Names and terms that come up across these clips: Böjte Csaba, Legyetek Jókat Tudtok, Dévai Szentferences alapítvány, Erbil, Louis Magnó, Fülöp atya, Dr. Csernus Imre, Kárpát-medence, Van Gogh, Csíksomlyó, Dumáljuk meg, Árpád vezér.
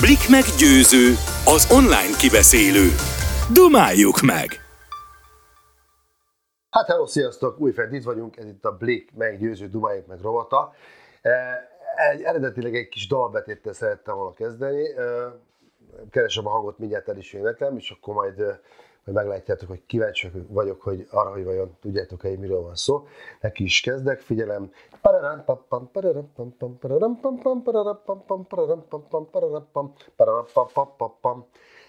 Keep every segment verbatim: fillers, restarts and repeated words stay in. Blik meggyőző, az online kibeszélő. Dumáljuk meg! Hát hello, sziasztok! Újfent itt vagyunk, ez itt a Blik meggyőző, Dumáljuk meg rovata. Egy, eredetileg egy kis dalbetéttel szerettem volna kezdeni. Keresem a hangot, mindjárt el is jön nekem, és akkor majd, majd meglátjátok, hogy kíváncsiak vagyok, hogy arra, hogy vajon tudjátok-e, hogy miről van szó. Neki is kezdek, figyelem.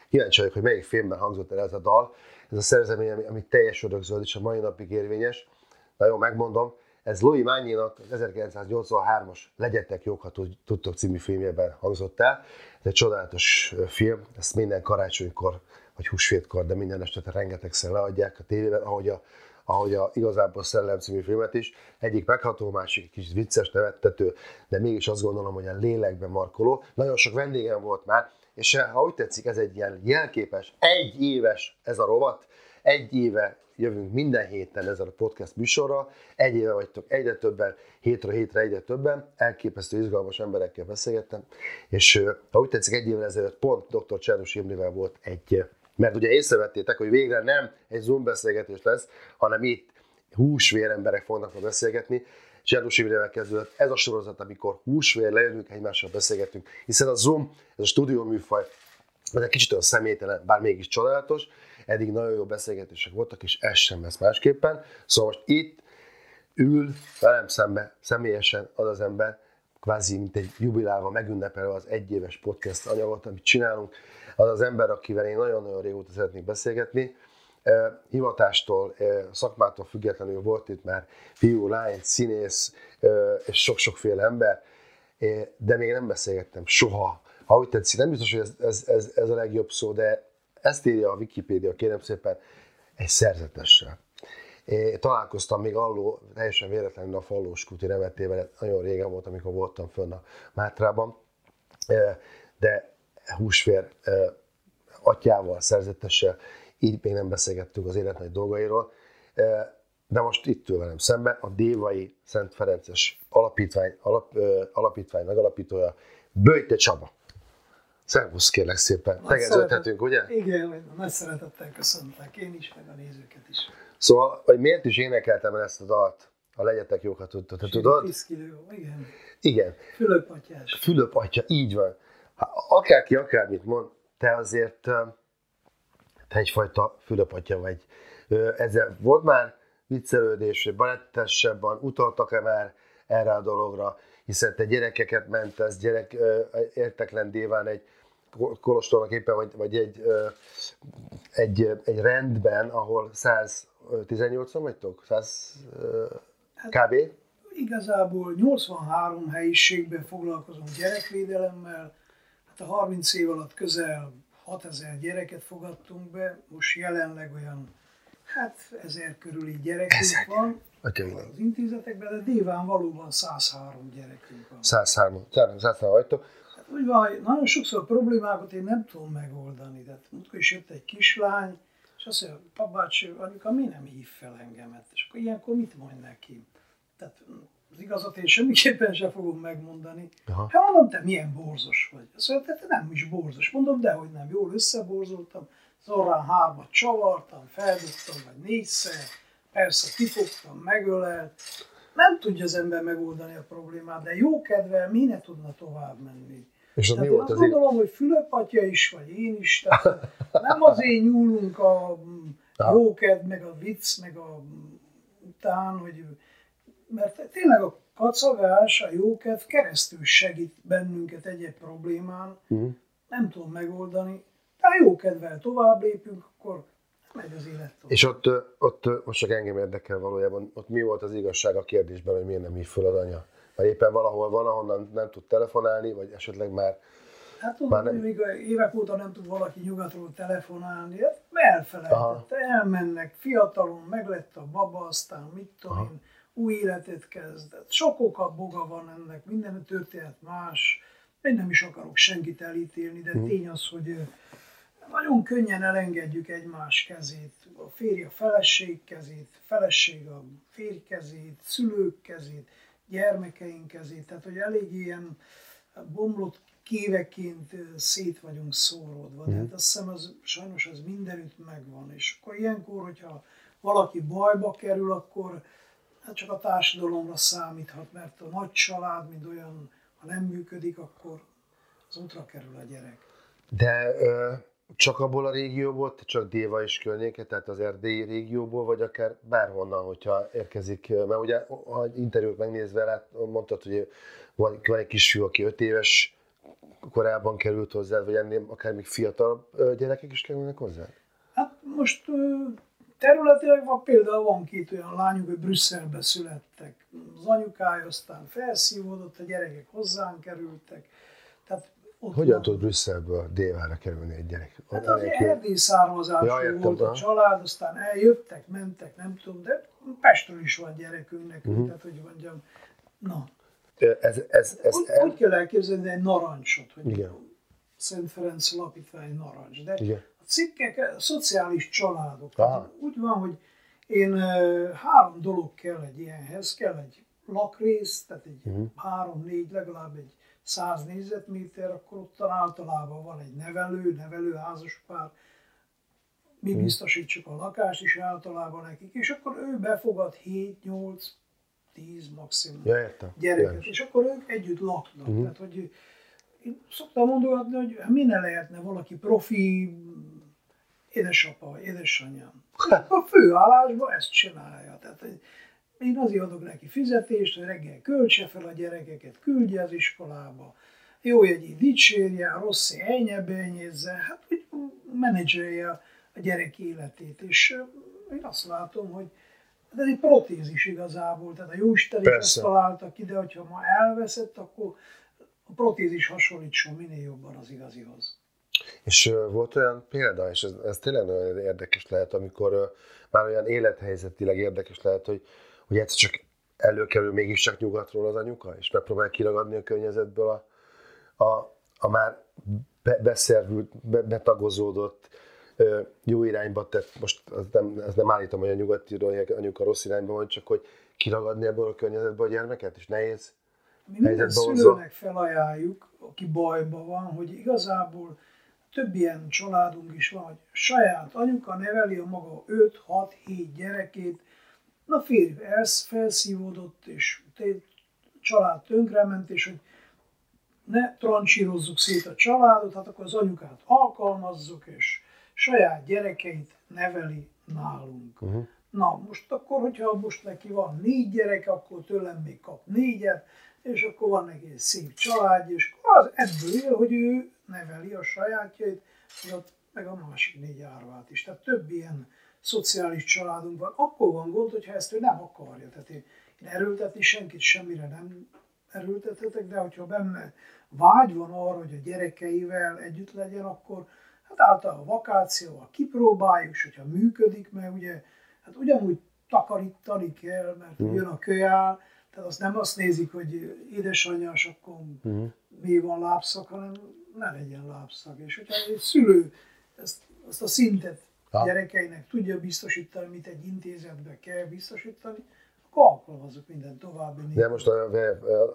Kíváncsi vagyok, hogy melyik filmben hangzott el ez a dal. Ez a szerzemény, ami, ami teljes örökzöld, és a mai napig érvényes. Na jó, megmondom. Ez Louis Magnónak ezerkilencszáznyolcvanhármas Legyetek Jókat Tudtok című filmjében hangzott el. Ez egy csodálatos film, ezt minden karácsonykor, vagy húsvétkor, de minden este rengetegszer leadják a tévében, ahogy a, ahogy a Igazából Szellem című filmet is. Egyik megható, másik kicsit vicces, nevettető, de mégis azt gondolom, hogy a lélekben markoló. Nagyon sok vendégem volt már, és ha úgy tetszik, ez egy ilyen jelképes, egy éves ez a rovat, egy éve jövünk minden héten ezzel a podcast műsorra, egy éve vagytok egyre többen, hétről hétre egyre többen, elképesztő izgalmas emberekkel beszélgettem, és ha úgy tetszik, egy évvel ezelőtt pont doktor Csernus Imrével volt egy, mert ugye észrevettétek, hogy végre nem egy Zoom beszélgetés lesz, hanem itt húsvér emberek fognak beszélgetni. Csernus Imrével kezdődött ez a sorozat, amikor húsvér lejövünk, egymással beszélgetünk, hiszen a Zoom, ez a stúdió műfaj, ez egy kicsit olyan személytelen, bár mégis csodálatos. Eddig nagyon jó beszélgetések voltak, és ez sem lesz másképpen. Szóval most itt ül velem szembe, személyesen az az ember, kvázi mint egy jubilálva megünnepelve az egyéves podcast anyagot, amit csinálunk. Az az ember, akivel én nagyon-nagyon régóta szeretnék beszélgetni. Hivatástól, szakmától függetlenül volt itt már fiú, lány, színész, és sok-sokféle ember, de még nem beszélgettem soha. Ha úgy tetszik, nem biztos, hogy ez, ez, ez, ez a legjobb szó, de ezt írja a Wikipédia, kérem szépen, egy szerzetessel. Én találkoztam még alló, teljesen véletlenül a Fallóskúti Remetével, nagyon régen volt, amikor voltam fönn a Mátrában, de húsvér atyával, szerzetessel, így még nem beszélgettünk az élet nagy dolgairól, de most itt ül velem szemben a Dévai Szentferences alapítvány, alap, alapítvány megalapítója, Böjte Csaba. Szervusz, kérlek szépen. Tegeződhetünk, ugye? Igen, nagy szeretettel köszöntek. Én is, meg a nézőket is. Szóval, hogy miért is énekeltem el ezt a dalt? A Legyetek Jókat Tudtok, te tudod? tíz kiló, igen. Igen. Fülöp atyás. Fülöp atya, így van. Ha akárki akármit mond, te azért te egyfajta Fülöp atya vagy. Ezzel volt már viccelődés, hogy baráttesebben utaltak-e már erre a dologra, hiszen te gyerekeket mentesz, gyerek érteklen déván egy kolostornak éppen, vagy, vagy egy, egy, egy rendben, ahol száztizennyolcan vagytok? száz kb? Hát, igazából nyolcvanhárom helyiségben foglalkozom gyerekvédelemmel, hát a harminc év alatt közel hatezer gyereket fogadtunk be, most jelenleg olyan hát ezer körüli gyerekünk van. Atyom. Az intézetekben, de déván valóban százhárom gyerekünk van. százhárom, százhárom vagytok. Hát úgy van, nagyon sokszor problémákat én nem tudom megoldani. Tehát múltkor is jött egy kislány, és azt mondja, papács, anyuka, mi nem hív fel engemet? És akkor ilyenkor mit mond neki? Tehát az igazat én semmiképpen sem fogom megmondani. Aha. Hát mondom, te milyen borzos vagy. Azt mondja, te nem is borzos. Mondom, dehogy nem, jól összeborzoltam. Zorrán hármat csavartam, feldobtam, vagy négyszer. Persze, kifogtam, megölelt. Nem tudja az ember megoldani a problémát, de jó kedvel mi ne tudna tovább menni. És az mi volt az én? Gondolom, hogy Fülöp atya is, vagy én is. Tehát nem azért nyúlunk a jókedv, meg a vicc, meg a után, hogy... Mert tényleg a kacagás, a jókedv keresztül segít bennünket egy-egy problémán. Mm. Nem tudom megoldani. De ha jókedvel tovább lépünk, akkor... És ott, ott, most csak engem érdekel valójában, ott mi volt az igazság a kérdésben, hogy miért nem hív föl az anya? Vagy éppen valahol van, ahonnan nem tud telefonálni, vagy esetleg már... Hát tudom, nem... még évek óta nem tud valaki nyugatról telefonálni, hát elfelejtette, elmennek, fiatalon, meglett a baba, aztán mit tudom én, új életet kezdett. Sok oka, boga van ennek, minden történet más, én nem is akarok senkit elítélni, de hmm. tény az, hogy... Nagyon könnyen elengedjük egymás kezét, a férj a feleség kezét, a feleség a férj kezét, szülők kezét, gyermekeink kezét, tehát hogy elég ilyen bomlott kéveként szét vagyunk szóródva. Mm. Tehát azt hiszem, az, sajnos az mindenütt megvan. És akkor ilyenkor, hogyha valaki bajba kerül, akkor hát csak a társadalomra számíthat, mert a nagy család, mint olyan, ha nem működik, akkor az útra kerül a gyerek. De ö, csak abból a régióból, csak Déva és környéke, tehát az erdélyi régióból, vagy akár bárhonnan, hogyha érkezik? Mert ugye, ha egy interjút megnézve, lát, mondtad, hogy van, van egy kisfiú, aki öt éves korában került hozzád, vagy ennél akár még fiatal gyerekek is kerülnek hozzád? Hát most... Ö... Területileg van, például van két olyan lányunk, hogy Brüsszelbe születtek. Az anyukája aztán felszívódott, a gyerekek hozzánk kerültek. Tehát ott Hogyan van... tud Brüsszelből Dévára kerülni egy gyerek? Hát az erdélyi származású ja, volt a család, aztán eljöttek, mentek, nem tudom, de Pestről is van gyerekünk nekünk, uh-huh. tehát hogy mondjam, na. Ez, ez, ez úgy, el... úgy kell elképzelni egy narancsot, hogy Igen. Szentferences alapítvány narancs, de Igen. A cikkek, a szociális családok. Hát úgy van, hogy én három dolog kell egy ilyenhez. Kell egy lakrész, tehát egy uh-huh. három-négy, legalább egy száz négyzetméter, akkor ott általában van egy nevelő, nevelőházas pár. Mi uh-huh. biztosítsuk a lakást is általában nekik, és akkor ő befogad hét, nyolc, tíz maximum ja, gyereket, ja. és akkor ők együtt laknak. Uh-huh. Tehát, hogy én szoktam mondogatni, hogy mi ne lehetne valaki profi édesapa, édesanyám. A főállásban ezt csinálja. Tehát én azért adok neki fizetést, hogy reggel költse fel a gyerekeket, küldje az iskolába, jó jegyét dicsérje, rossz elnyebbenyézze, hát úgy menedzselje a gyerek életét. És én azt látom, hogy ez egy protézis igazából, tehát a jóisten is ezt találtak ki, de hogyha ma elveszett, akkor a protézis hasonlítson minél jobban az igazihoz. És uh, volt olyan példa, és ez, ez tényleg nagyon érdekes lehet, amikor uh, már olyan élethelyzetileg érdekes lehet, hogy, hogy egyszer csak előkerül mégiscsak nyugatról az anyuka, és megpróbál kiragadni a környezetből a, a, a már be, beszervült, be, betagozódott, uh, jó irányba tett, most azt nem, azt nem állítom, hogy a nyugatiról anyuka rossz irányba van, csak hogy kiragadni ebből a környezetből a gyermeket, és nehéz. Mi minden szülőnek felajánljuk, aki bajban van, hogy igazából több ilyen családunk is van, hogy saját anyuka neveli a maga öt-hat-hét gyerekét, na férj felszívódott, és család tönkrement, és hogy ne trancsírozzuk szét a családot, hát akkor az anyukát alkalmazzuk, és saját gyerekeit neveli nálunk. Uh-huh. Na most akkor, hogyha most neki van négy gyereke, akkor tőlem még kap négyet, és akkor van neki egy szép család, és az ebből él, hogy ő neveli a sajátjait, meg a másik négy árvát is. Tehát több ilyen szociális családunk van. Akkor van gond, hogyha ezt ő nem akarja. Tehát én, én erőltetni senkit semmire nem erőltethetek, de hogyha benne vágy van arra, hogy a gyerekeivel együtt legyen, akkor hát általában a vakációval kipróbáljuk, és hogyha működik, mert ugye hát ugyanúgy takarítani kell, mert hmm. jön a kölyál, tehát azt nem azt nézik, hogy édesanyás, akkor uh-huh. mi van lábszak, hanem ne legyen lábszak. És hogyha egy szülő ezt, azt a szintet ha. gyerekeinek tudja biztosítani, amit egy intézetben kell biztosítani, akkor alkalmazzuk minden további. De most a, a,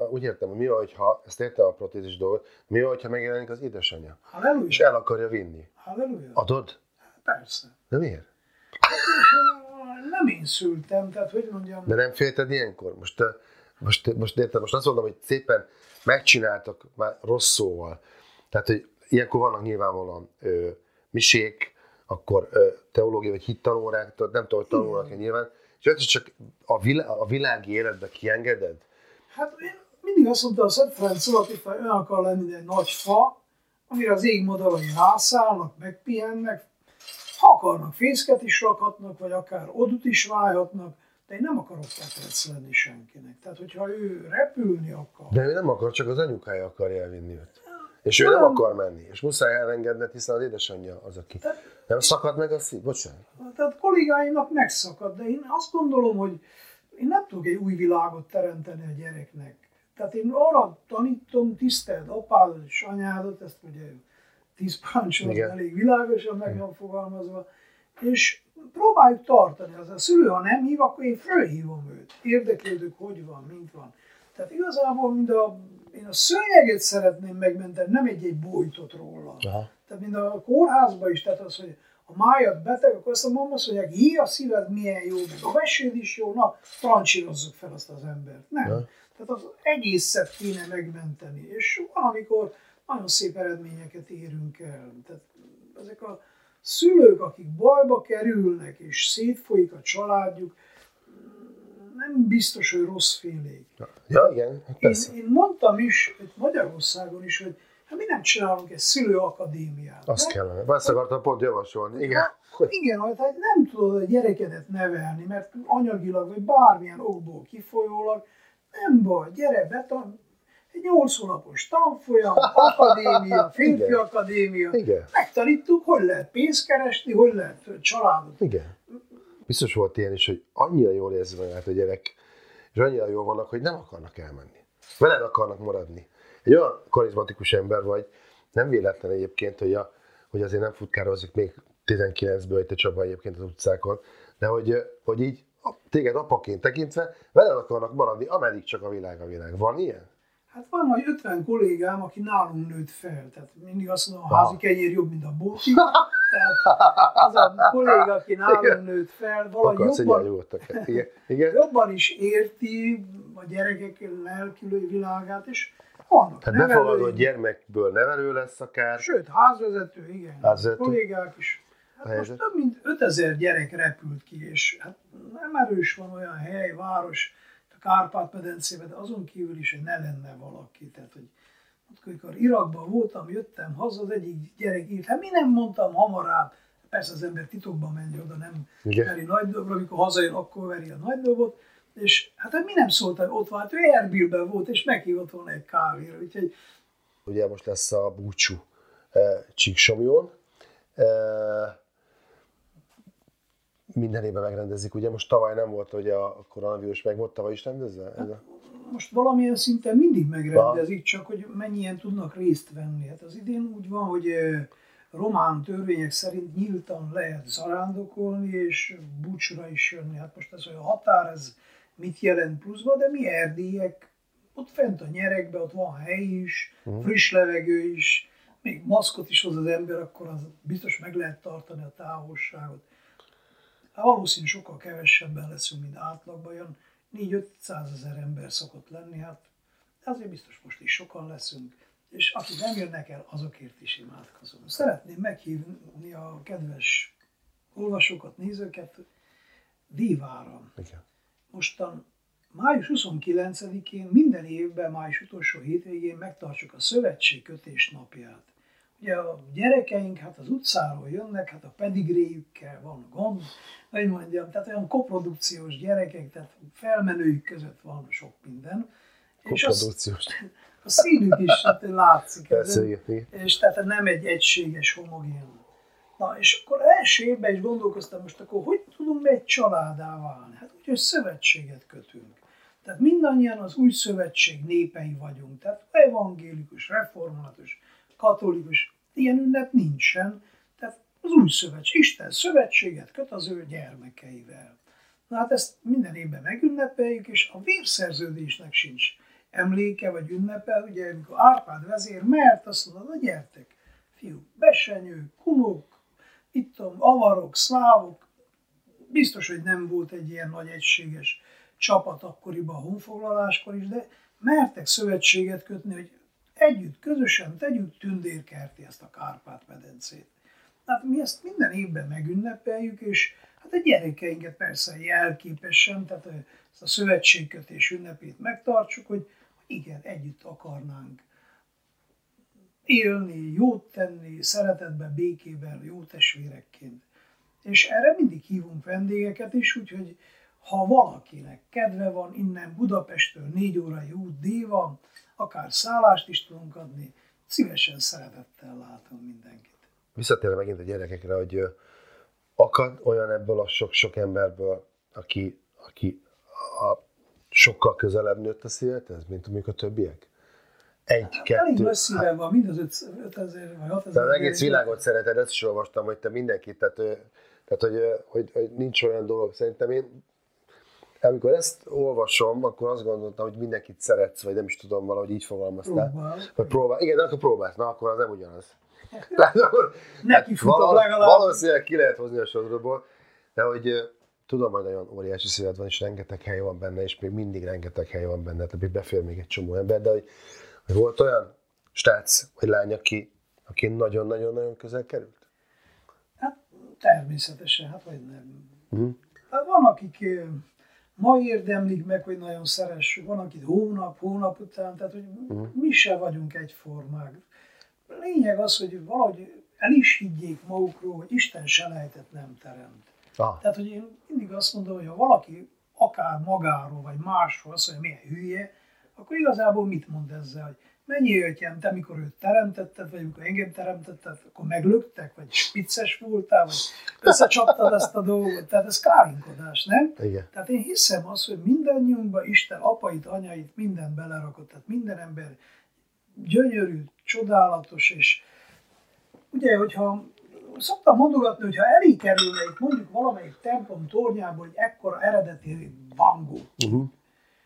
a, úgy értem, hogy mi, hogyha, ezt értem a protézis dolgot, mi, hogyha megjelenik az édesanyja, Halleluja. És el akarja vinni. Halleluja. Adod? Persze. De miért? Nem én szültem, tehát hogy mondjam... De nem félted ilyenkor? Most, most, most érted, most azt mondom, hogy szépen megcsináltak már rossz szóval. Tehát, hogy ilyenkor vannak nyilvánvalóan ö, misék, akkor ö, teológia vagy hittanórák, nem tudom, hogy tanulnak-e nyilván. És ezt csak a, vilá, a világi életbe kiengeded? Hát én mindig azt mondtam, a Szentferences alapítvány olyan akar lenni, egy nagy fa, amire az égmadalai rászállnak, megpihennek, ha akarnak, fészket is rakhatnak, vagy akár odut is válhatnak, de én nem akarok tetsz lenni senkinek. Tehát, hogyha ő repülni akar... De ő nem akar, csak az anyukája akarja elvinni őt. És nem. Ő nem akar menni, és muszáj elengedned, hiszen az édesanyja az, aki... Te, nem szakad meg a szív? Bocsánat. Tehát kollégáimnak megszakad, de én azt gondolom, hogy én nem tudok egy új világot teremteni a gyereknek. Tehát én arra tanítom, tiszteld apádat és anyádat, ezt ugye... tíz parancsolat elég világosan meg van fogalmazva, és próbáljuk tartani. Az a szülő, ha nem hív, akkor én fölhívom őt. Érdeklődök, hogy van, mint van. Tehát igazából, mint a én a szőnyeget szeretném megmenteni, nem egy-egy bojtot róla. Aha. Tehát mint a kórházban is, tehát az, hogy a májad beteg, akkor azt mondom, azt mondják, hí, a szíved milyen jó, a veséd is jó, na, trancsírozzuk fel azt az embert. Nem. Ja. Tehát az egészet kéne megmenteni, és valamikor nagyon szép eredményeket érünk el. Tehát ezek a szülők, akik bajba kerülnek, és szétfolyik a családjuk, nem biztos, hogy rossz félék. Ja, igen, persze. Én, én mondtam is, hogy Magyarországon is, hogy hát mi nem csinálunk egy szülőakadémiát. Azt kellene. Ezt akartam pont javasolni. Igen, hát, igen, tehát nem tudod a gyerekedet nevelni, mert anyagilag, vagy bármilyen okból kifolyólag, nem baj, gyere be, tan egy nyolc hónapos tanfolyam, akadémia, férfi igen. akadémia. Igen. Megtaníttuk, hogy lehet pénzt keresni, hogy lehet családot. Igen. Biztos volt ilyen is, hogy annyira jól érzi magát a gyerek, és annyira jól vannak, hogy nem akarnak elmenni. Veled akarnak maradni. Egy olyan karizmatikus ember vagy, nem véletlen egyébként, hogy, a, hogy azért nem futkározik még tizenkilenc Böjte Csaba egyébként az utcákon, de hogy, hogy így téged apaként tekintve veled akarnak maradni, ameddig csak a világ a világ. Van ilyen? Hát van majd ötven kollégám, aki nálunk nőtt fel. Tehát mindig azt mondom, a házi kenyér jobb, mint a bóti. Tehát az a kolléga, aki nálunk igen. nőtt fel, valahogy jobban, igen. Igen. jobban is érti a gyerekek lelki világát, és vannak hát nevelői. Befogadó gyermekből nevelő lesz akár. Sőt, házvezető, igen. Házvezető. Kollégák is. Hát most több mint ötezer gyerek repült ki, és hát nem erős van olyan hely, város, Kárpát-medencében, de azon kívül is, hogy ne lenne valaki. Tehát, hogy amikor Irakban voltam, jöttem haza, az egyik gyerek írt, hát mi nem mondtam hamarabb, persze az ember titokban menj oda, nem igen. veri nagy dolgokra, amikor hazajön, akkor veri a nagy dolgot, és hát, hát mi nem szóltam, ott volt, ő Erbilben volt, és meghívott volna egy kávéra, úgyhogy... Ugye most lesz a búcsú Csíksomlyón. Minden évben megrendezik, ugye most tavaly nem volt, hogy a koronavírus meg volt, tavaly is rendezve? Hát, most valamilyen szinten mindig megrendezik, csak hogy mennyien tudnak részt venni. Hát az idén úgy van, hogy román törvények szerint nyíltan lehet zarándokolni, és búcsúra is jönni. Hát most ez, hogy a határ, ez mit jelent pluszban, de mi erdélyek, ott fent a nyerekben, ott van hely is, friss levegő is, még maszkot is hoz az ember, akkor az biztos meg lehet tartani a távolságot. Hát valószínűleg sokkal kevesebben leszünk, mint átlagban, olyan négy-ötszázezer ember szokott lenni, hát azért biztos most is sokan leszünk, és akik nem jönnek el, azokért is imádkozom. Szeretném meghívni a kedves olvasókat, nézőket Dévára. Mostan május huszonkilencedikén, minden évben, május utolsó hétvégén megtartjuk a szövetségkötés napját. Ugye a gyerekeink hát az utcáról jönnek, hát a pedigréjükkel van gond, vagy mondjam, tehát olyan koprodukciós gyerekek, tehát felmenőjük között van sok minden. Koprodukciós. És a színük is hát látszik. Persze, és tehát nem egy egységes homogén. Na és akkor első évben is gondolkoztam most, akkor hogy tudunk egy családá válni? Hát úgy, hogy szövetséget kötünk. Tehát mindannyian az új szövetség népei vagyunk, tehát evangélikus, református, katolikus, ilyen ünnep nincsen, tehát az új szövetség, Isten szövetséget köt az ő gyermekeivel. Na hát ezt minden évben megünnepeljük, és a vérszerződésnek sincs emléke vagy ünnepe, ugye amikor Árpád vezér, mert azt mondod, hogy gyertek, fiúk, besenyők, kunok, itt van, avarok, szlávok, biztos, hogy nem volt egy ilyen nagy egységes csapat akkoriban a honfoglaláskor is, de mertek szövetséget kötni, hogy együtt, közösen tegyük tündérkerti ezt a Kárpát-medencét. Hát mi ezt minden évben megünnepeljük, és hát a gyerekeinket persze jelképesen, tehát ezt a szövetségkötés ünnepét megtartsuk, hogy igen, együtt akarnánk élni, jót tenni, szeretetben, békében, jó testvérekként. És erre mindig hívunk vendégeket is, úgyhogy ha valakinek kedve van, innen Budapestől négy órai út Déva, akár szállást is tudunk adni, szívesen szeretettel látom mindenkit. Visszatérve megint a gyerekekre, hogy akad olyan ebből a sok-sok emberből, aki, aki a sokkal közelebb nőtt a szívedhez, mint amik a többiek? Egy, hát, kettő... Elég nagy szívem van, mind az ötezer vagy hatezer. Az egész világot szereted, ezt is olvastam, hogy te mindenkit, tehát, tehát hogy, hogy, hogy nincs olyan dolog, szerintem én Amikor ezt olvasom, akkor azt gondoltam, hogy mindenkit szeretsz, vagy nem is tudom, valahogy így fogalmaztál. Próbál. Vagy próbál. Igen, akkor próbálsz. Na, akkor az nem ugyanaz. Nekifutok legalább. Valószínűleg ki lehet hozni a sodróból, de hogy tudom, hogy nagyon óriási szület van, és rengeteg hely van benne, és még mindig rengeteg hely van benne, tehát befér még egy csomó ember, de hogy, hogy volt olyan srác vagy lány, aki, aki nagyon-nagyon-nagyon közel került? Hát természetesen, hát vagy nem. Uh-huh. Van, akik ma érdemlik meg, hogy nagyon szeressük, van, akit hónap, hónap után, tehát hogy uh-huh. mi se vagyunk egyformák. Lényeg az, hogy valahogy el is higgyék magukról, hogy Isten selejtet nem teremt. Ah. Tehát, hogy én mindig azt mondom, hogy ha valaki akár magáról, vagy másról azt mondja, milyen hülye, akkor igazából mit mond ezzel, hogy mennyi ötyám, te mikor őt teremtetted, vagy mikor engem teremtetted, akkor meglöktek, vagy spicces voltál, vagy összecsaptad ezt a dolgot. Tehát ez kárinkodás, nem? Igen. Tehát én hiszem azt, hogy mindannyiunkban Isten apait, anyait, minden belerakott, tehát minden ember gyönyörű, csodálatos, és ugye, hogyha szoktam mondogatni, hogy ha elé kerülne itt mondjuk valamelyik templom tornyából, hogy ekkora eredeti Van Gogh. Uh-huh.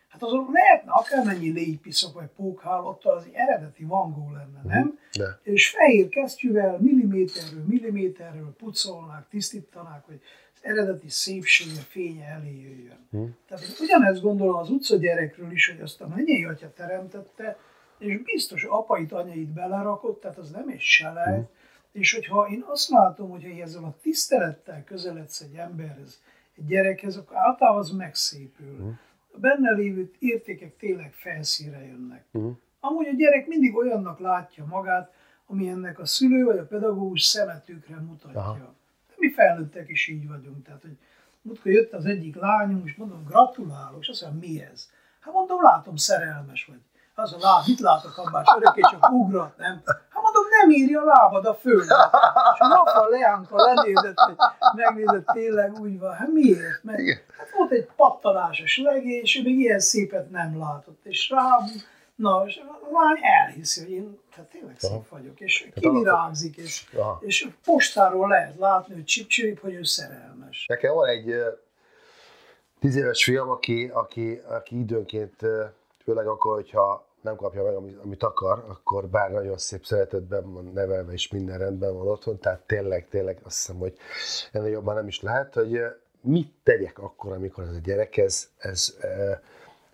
Hát azon lehetne akármennyi légypiszok vagy pókhálottal, az egy eredeti Van Gogh lenne, nem? Uh-huh. De. És fehér kesztyűvel milliméterről, milliméterről pucolnák, tisztítanák, hogy az eredeti szépsége, fénye elé jöjjön. Uh-huh. Tehát ugyanezt gondolom az utcagyerekről is, hogy azt a mennyei atya teremtette, és biztos apait, anyait belerakott, tehát az nem egy selejt. Uh-huh. És hogyha én azt látom, hogyha ezzel a tisztelettel közeledsz egy emberhez, egy gyerekhez, akkor általában az megszépül. Uh-huh. A benne lévő értékek tényleg felszínre jönnek. Uh-huh. Amúgy a gyerek mindig olyannak látja magát, ami ennek a szülő vagy a pedagógus szemetükre mutatja. Aha. Mi felnőttek is így vagyunk. Tehát, hogy múltkor jött az egyik lányunk, és mondom, gratulálok, és azt mondja, mi ez? Hát mondom, látom, szerelmes vagy. Az a láb, mit látok abban, és örökké csak ugrat, nem? Hát mondom, nem írja a lábad a földet. És a napra leánka lenézett, megnézett, tényleg úgy van. Hát miért? Mert hát volt egy pattanásos legény, és még ilyen szépet nem látott. És rá, na, és a lány elhiszi, hogy én hát tényleg szép vagyok, és kivirágzik, és, és postáról lehet látni, hogy csipcsőjébb, hogy ő szerelmes. Nekem van egy tíz éves fiam, aki, aki, aki időnként, főleg akkor, hogyha nem kapja meg, amit, amit akar, akkor bár nagyon szép szeretetben van nevelve, és minden rendben van otthon, tehát tényleg, tényleg azt hiszem, hogy ennél jobban nem is lehet, hogy mit tegyek akkor, amikor ez a gyerek, ez, ez,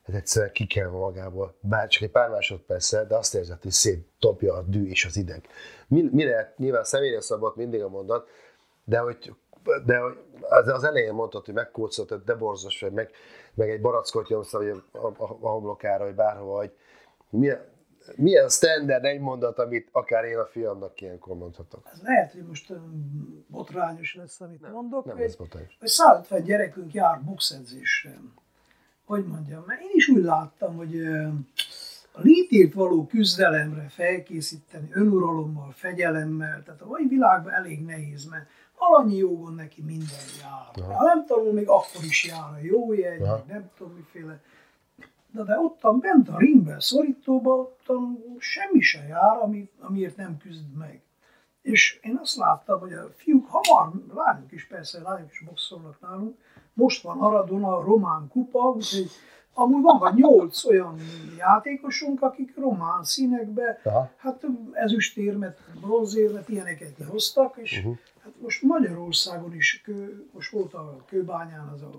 ez egyszerűen kikerül magából, bár csak egy pár másodperccel, de azt érzed, hogy szép dobja a dű és az ideg. Mi, mi lehet, nyilván személyre szabott mindig a mondat, de hogy De az elején mondtad, hogy megkócoltad, de borzos vagy, meg, meg egy barackot nyomsz a, a, a homlokára, vagy bárhova, vagy. Milyen, milyen standard egy mondat, amit akár én a fiamnak ilyenkor mondhatok? Ez lehet, hogy most botrányos lesz, amit nem, mondok. Nem lesz botrányos. Hogy szállítva gyerekünk jár boxedzésre. Hogy mondjam, mert én is úgy láttam, hogy a létért való küzdelemre felkészíteni, önuralommal, fegyelemmel, tehát a mai világban elég nehéz, mert alanyi jogon neki minden jár. Ha nem tanul, még akkor is jár a jó jegy, nem tudom miféle. De, de ottan bent a ringben, szorítóban, ottan semmi se jár, ami, amiért nem küzd meg. És én azt láttam, hogy a fiúk hamar, lányok is persze, lányok is boxolnak nálunk, most van Aradona, román kupa, úgyhogy amúgy van vagy nyolc olyan játékosunk, akik román színekbe, aha, hát ezüstérmet, bronzérmet, ilyeneket lehoztak, és uh-huh. hát most Magyarországon is, kő, most volt a Kőbányán az a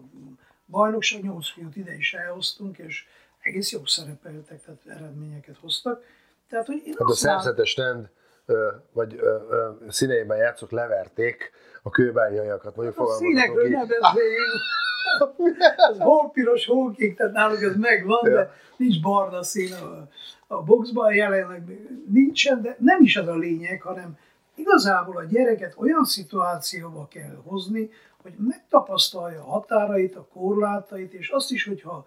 bajnokság, nyolc fiút ide is elhoztunk, és egész jó szerepeltek, tehát eredményeket hoztak. Tehát, hogy én hát a szerzetes rend, vagy színeiben játszok, leverték a kőbányaiakat, mondjuk hát fogalmazhatok így. Ez hol piros, hol kék, tehát náluk ez megvan, ja. De nincs barna szín a, a boxban, jelenleg nincsen, de nem is ez a lényeg, hanem igazából a gyereket olyan szituációba kell hozni, hogy megtapasztalja a határait, a korlátait, és azt is, hogyha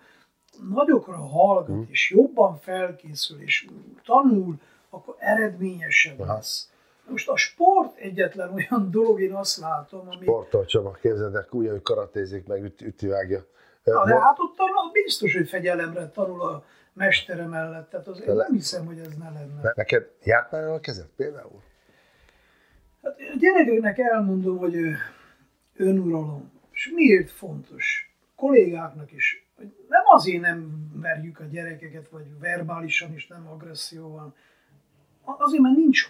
nagyokra hallgat, hmm. és jobban felkészül, és tanul, akkor eredményesebb aha. lesz. Most a sport egyetlen olyan dolog, én azt látom, ami... Sportol Csaba, képzeldek, úgy, hogy karatézik, meg üt, ütivágja. Na, de hát ott biztos, hogy fegyelemre tanul a mestere mellett, tehát az, én nem hiszem, hogy ez ne lenne. Neked járt már el a kezed például? Hát a gyerekeknek elmondom, hogy önuralom, és miért fontos. A kollégáknak is hogy nem azért nem verjük a gyerekeket, vagy verbálisan és nem agresszióval, azért, mert nincs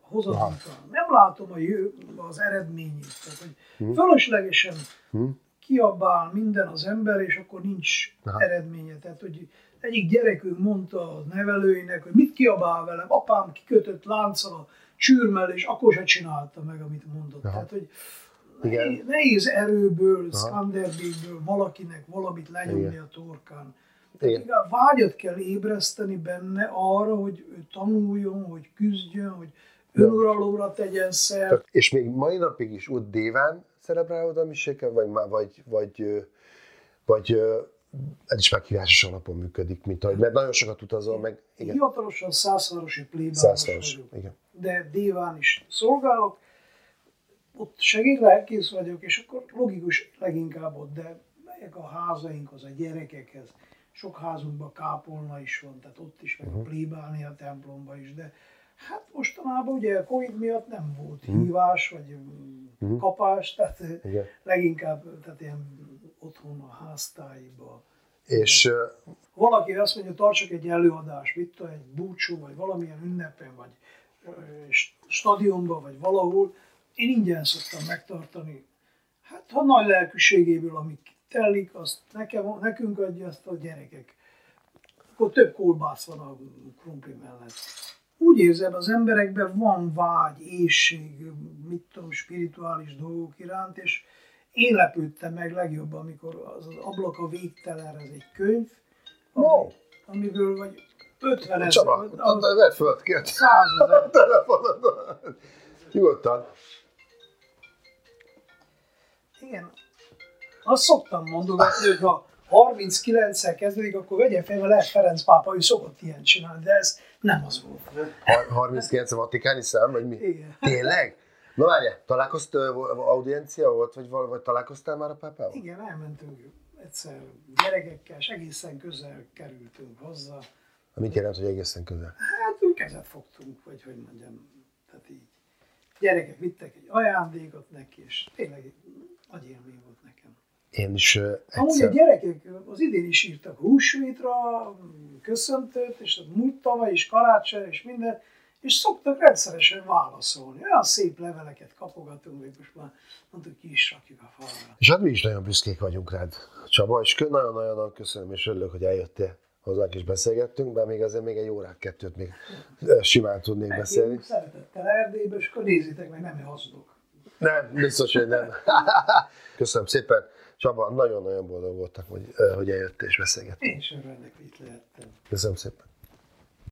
hozadéka. Nem látom a jö, az eredményét. Tehát, hogy hmm. fölöslegesen hmm. kiabál minden az ember, és akkor nincs Aha. eredménye. Tehát, hogy egyik gyerekünk mondta a nevelőinek, hogy mit kiabál velem, apám kikötött lánccal a csürmel, és akkor se csinálta meg, amit mondott. Aha. Tehát, hogy Igen. nehéz erőből, Aha. szkanderbékből valakinek valamit lenyomni a torkán. Igen. Igen, vágyat kell ébreszteni benne arra, hogy ő tanuljon, hogy küzdjön, hogy önuralomra tegyen szert. És még mai napig is ott déván szerebrálod a miséken, vagy, vagy, vagy, vagy ez is meghívásos alapon működik, mint ahogy, mert nagyon sokat utazol meg. Igen. Hivatalosan szászvárosi plébános vagyok, igen. de déván is szolgálok. Ott segédlelkész vagyok, és akkor logikus leginkább ott, de melyek a házainkhoz, a gyerekekhez. Sok házunkban kápolna is van, tehát ott is, meg a plébánia templomba is, de hát mostanában ugye a Covid miatt nem volt hívás, vagy kapás, tehát Igen. leginkább tehát ilyen otthon a háztáiba. És valaki azt mondja, tartsak egy előadást, mit egy búcsú, vagy valamilyen ünnepen, vagy stadionban, vagy valahol. Én ingyen szoktam megtartani. Hát ha nagy lelkűségéből, amik telik, azt nekem, nekünk adja, azt a gyerekek. Akkor több kolbász van a krumpli mellett. Úgy érzem, az emberekben van vágy, éhség, mit tudom, spirituális dolgok iránt, és én lepődtem meg legjobban, amikor az, az ablak a végtelen, ez egy könyv, ami, no. amiből vagy ötven ezer... Csaba, vedd fel, kérlek. száz ezer telefonodon. Nyugodtan. Igen. Azt szoktam mondogatni, hogy ha harminckilenccel kezdődik, akkor vegye fel, mert Ferenc pápa, ő szokott ilyen csinálni, de ez nem az volt. harminckilenc a vatikáni szám, vagy mi? Igen. Tényleg? Na várjál, találkoztál, audiencia volt, vagy, vagy találkoztál már a pápával? Igen, elmentünk egyszer gyerekekkel, és egészen közel kerültünk hozzá. Mit jelent, hogy egészen közel? Hát úgy kezet fogtunk, vagy hogy mondjam, tehát így. Gyerekek vittek egy ajándékot neki, és tényleg nagy élmény volt nekem. Én is uh, egyszer... Amúgy a gyerekek az idén is írtak húsvétra, köszöntőt, és a múlt tavaly is karácsony, és minden, és szoktak rendszeresen válaszolni. Olyan szép leveleket kapogatunk, hogy most már mondtuk, ki is rakjuk a falra. És hát mi is nagyon büszkék vagyunk rád, Csaba, és nagyon-nagyon köszönöm, és örülök, hogy eljöttél. Hozzánk is beszélgettünk, de még azért még egy órát, kettőt még simán tudnék meg beszélni. Én szeretettel Erdélybe, és akkor nézzétek meg, nem hazudok. Nem, biztos, hogy nem. Köszönöm szépen. Csaba, nagyon-nagyon boldog voltak, hogy, hogy eljött és beszélgettünk. Én is örülök, hogy itt lehettem. Köszönöm szépen.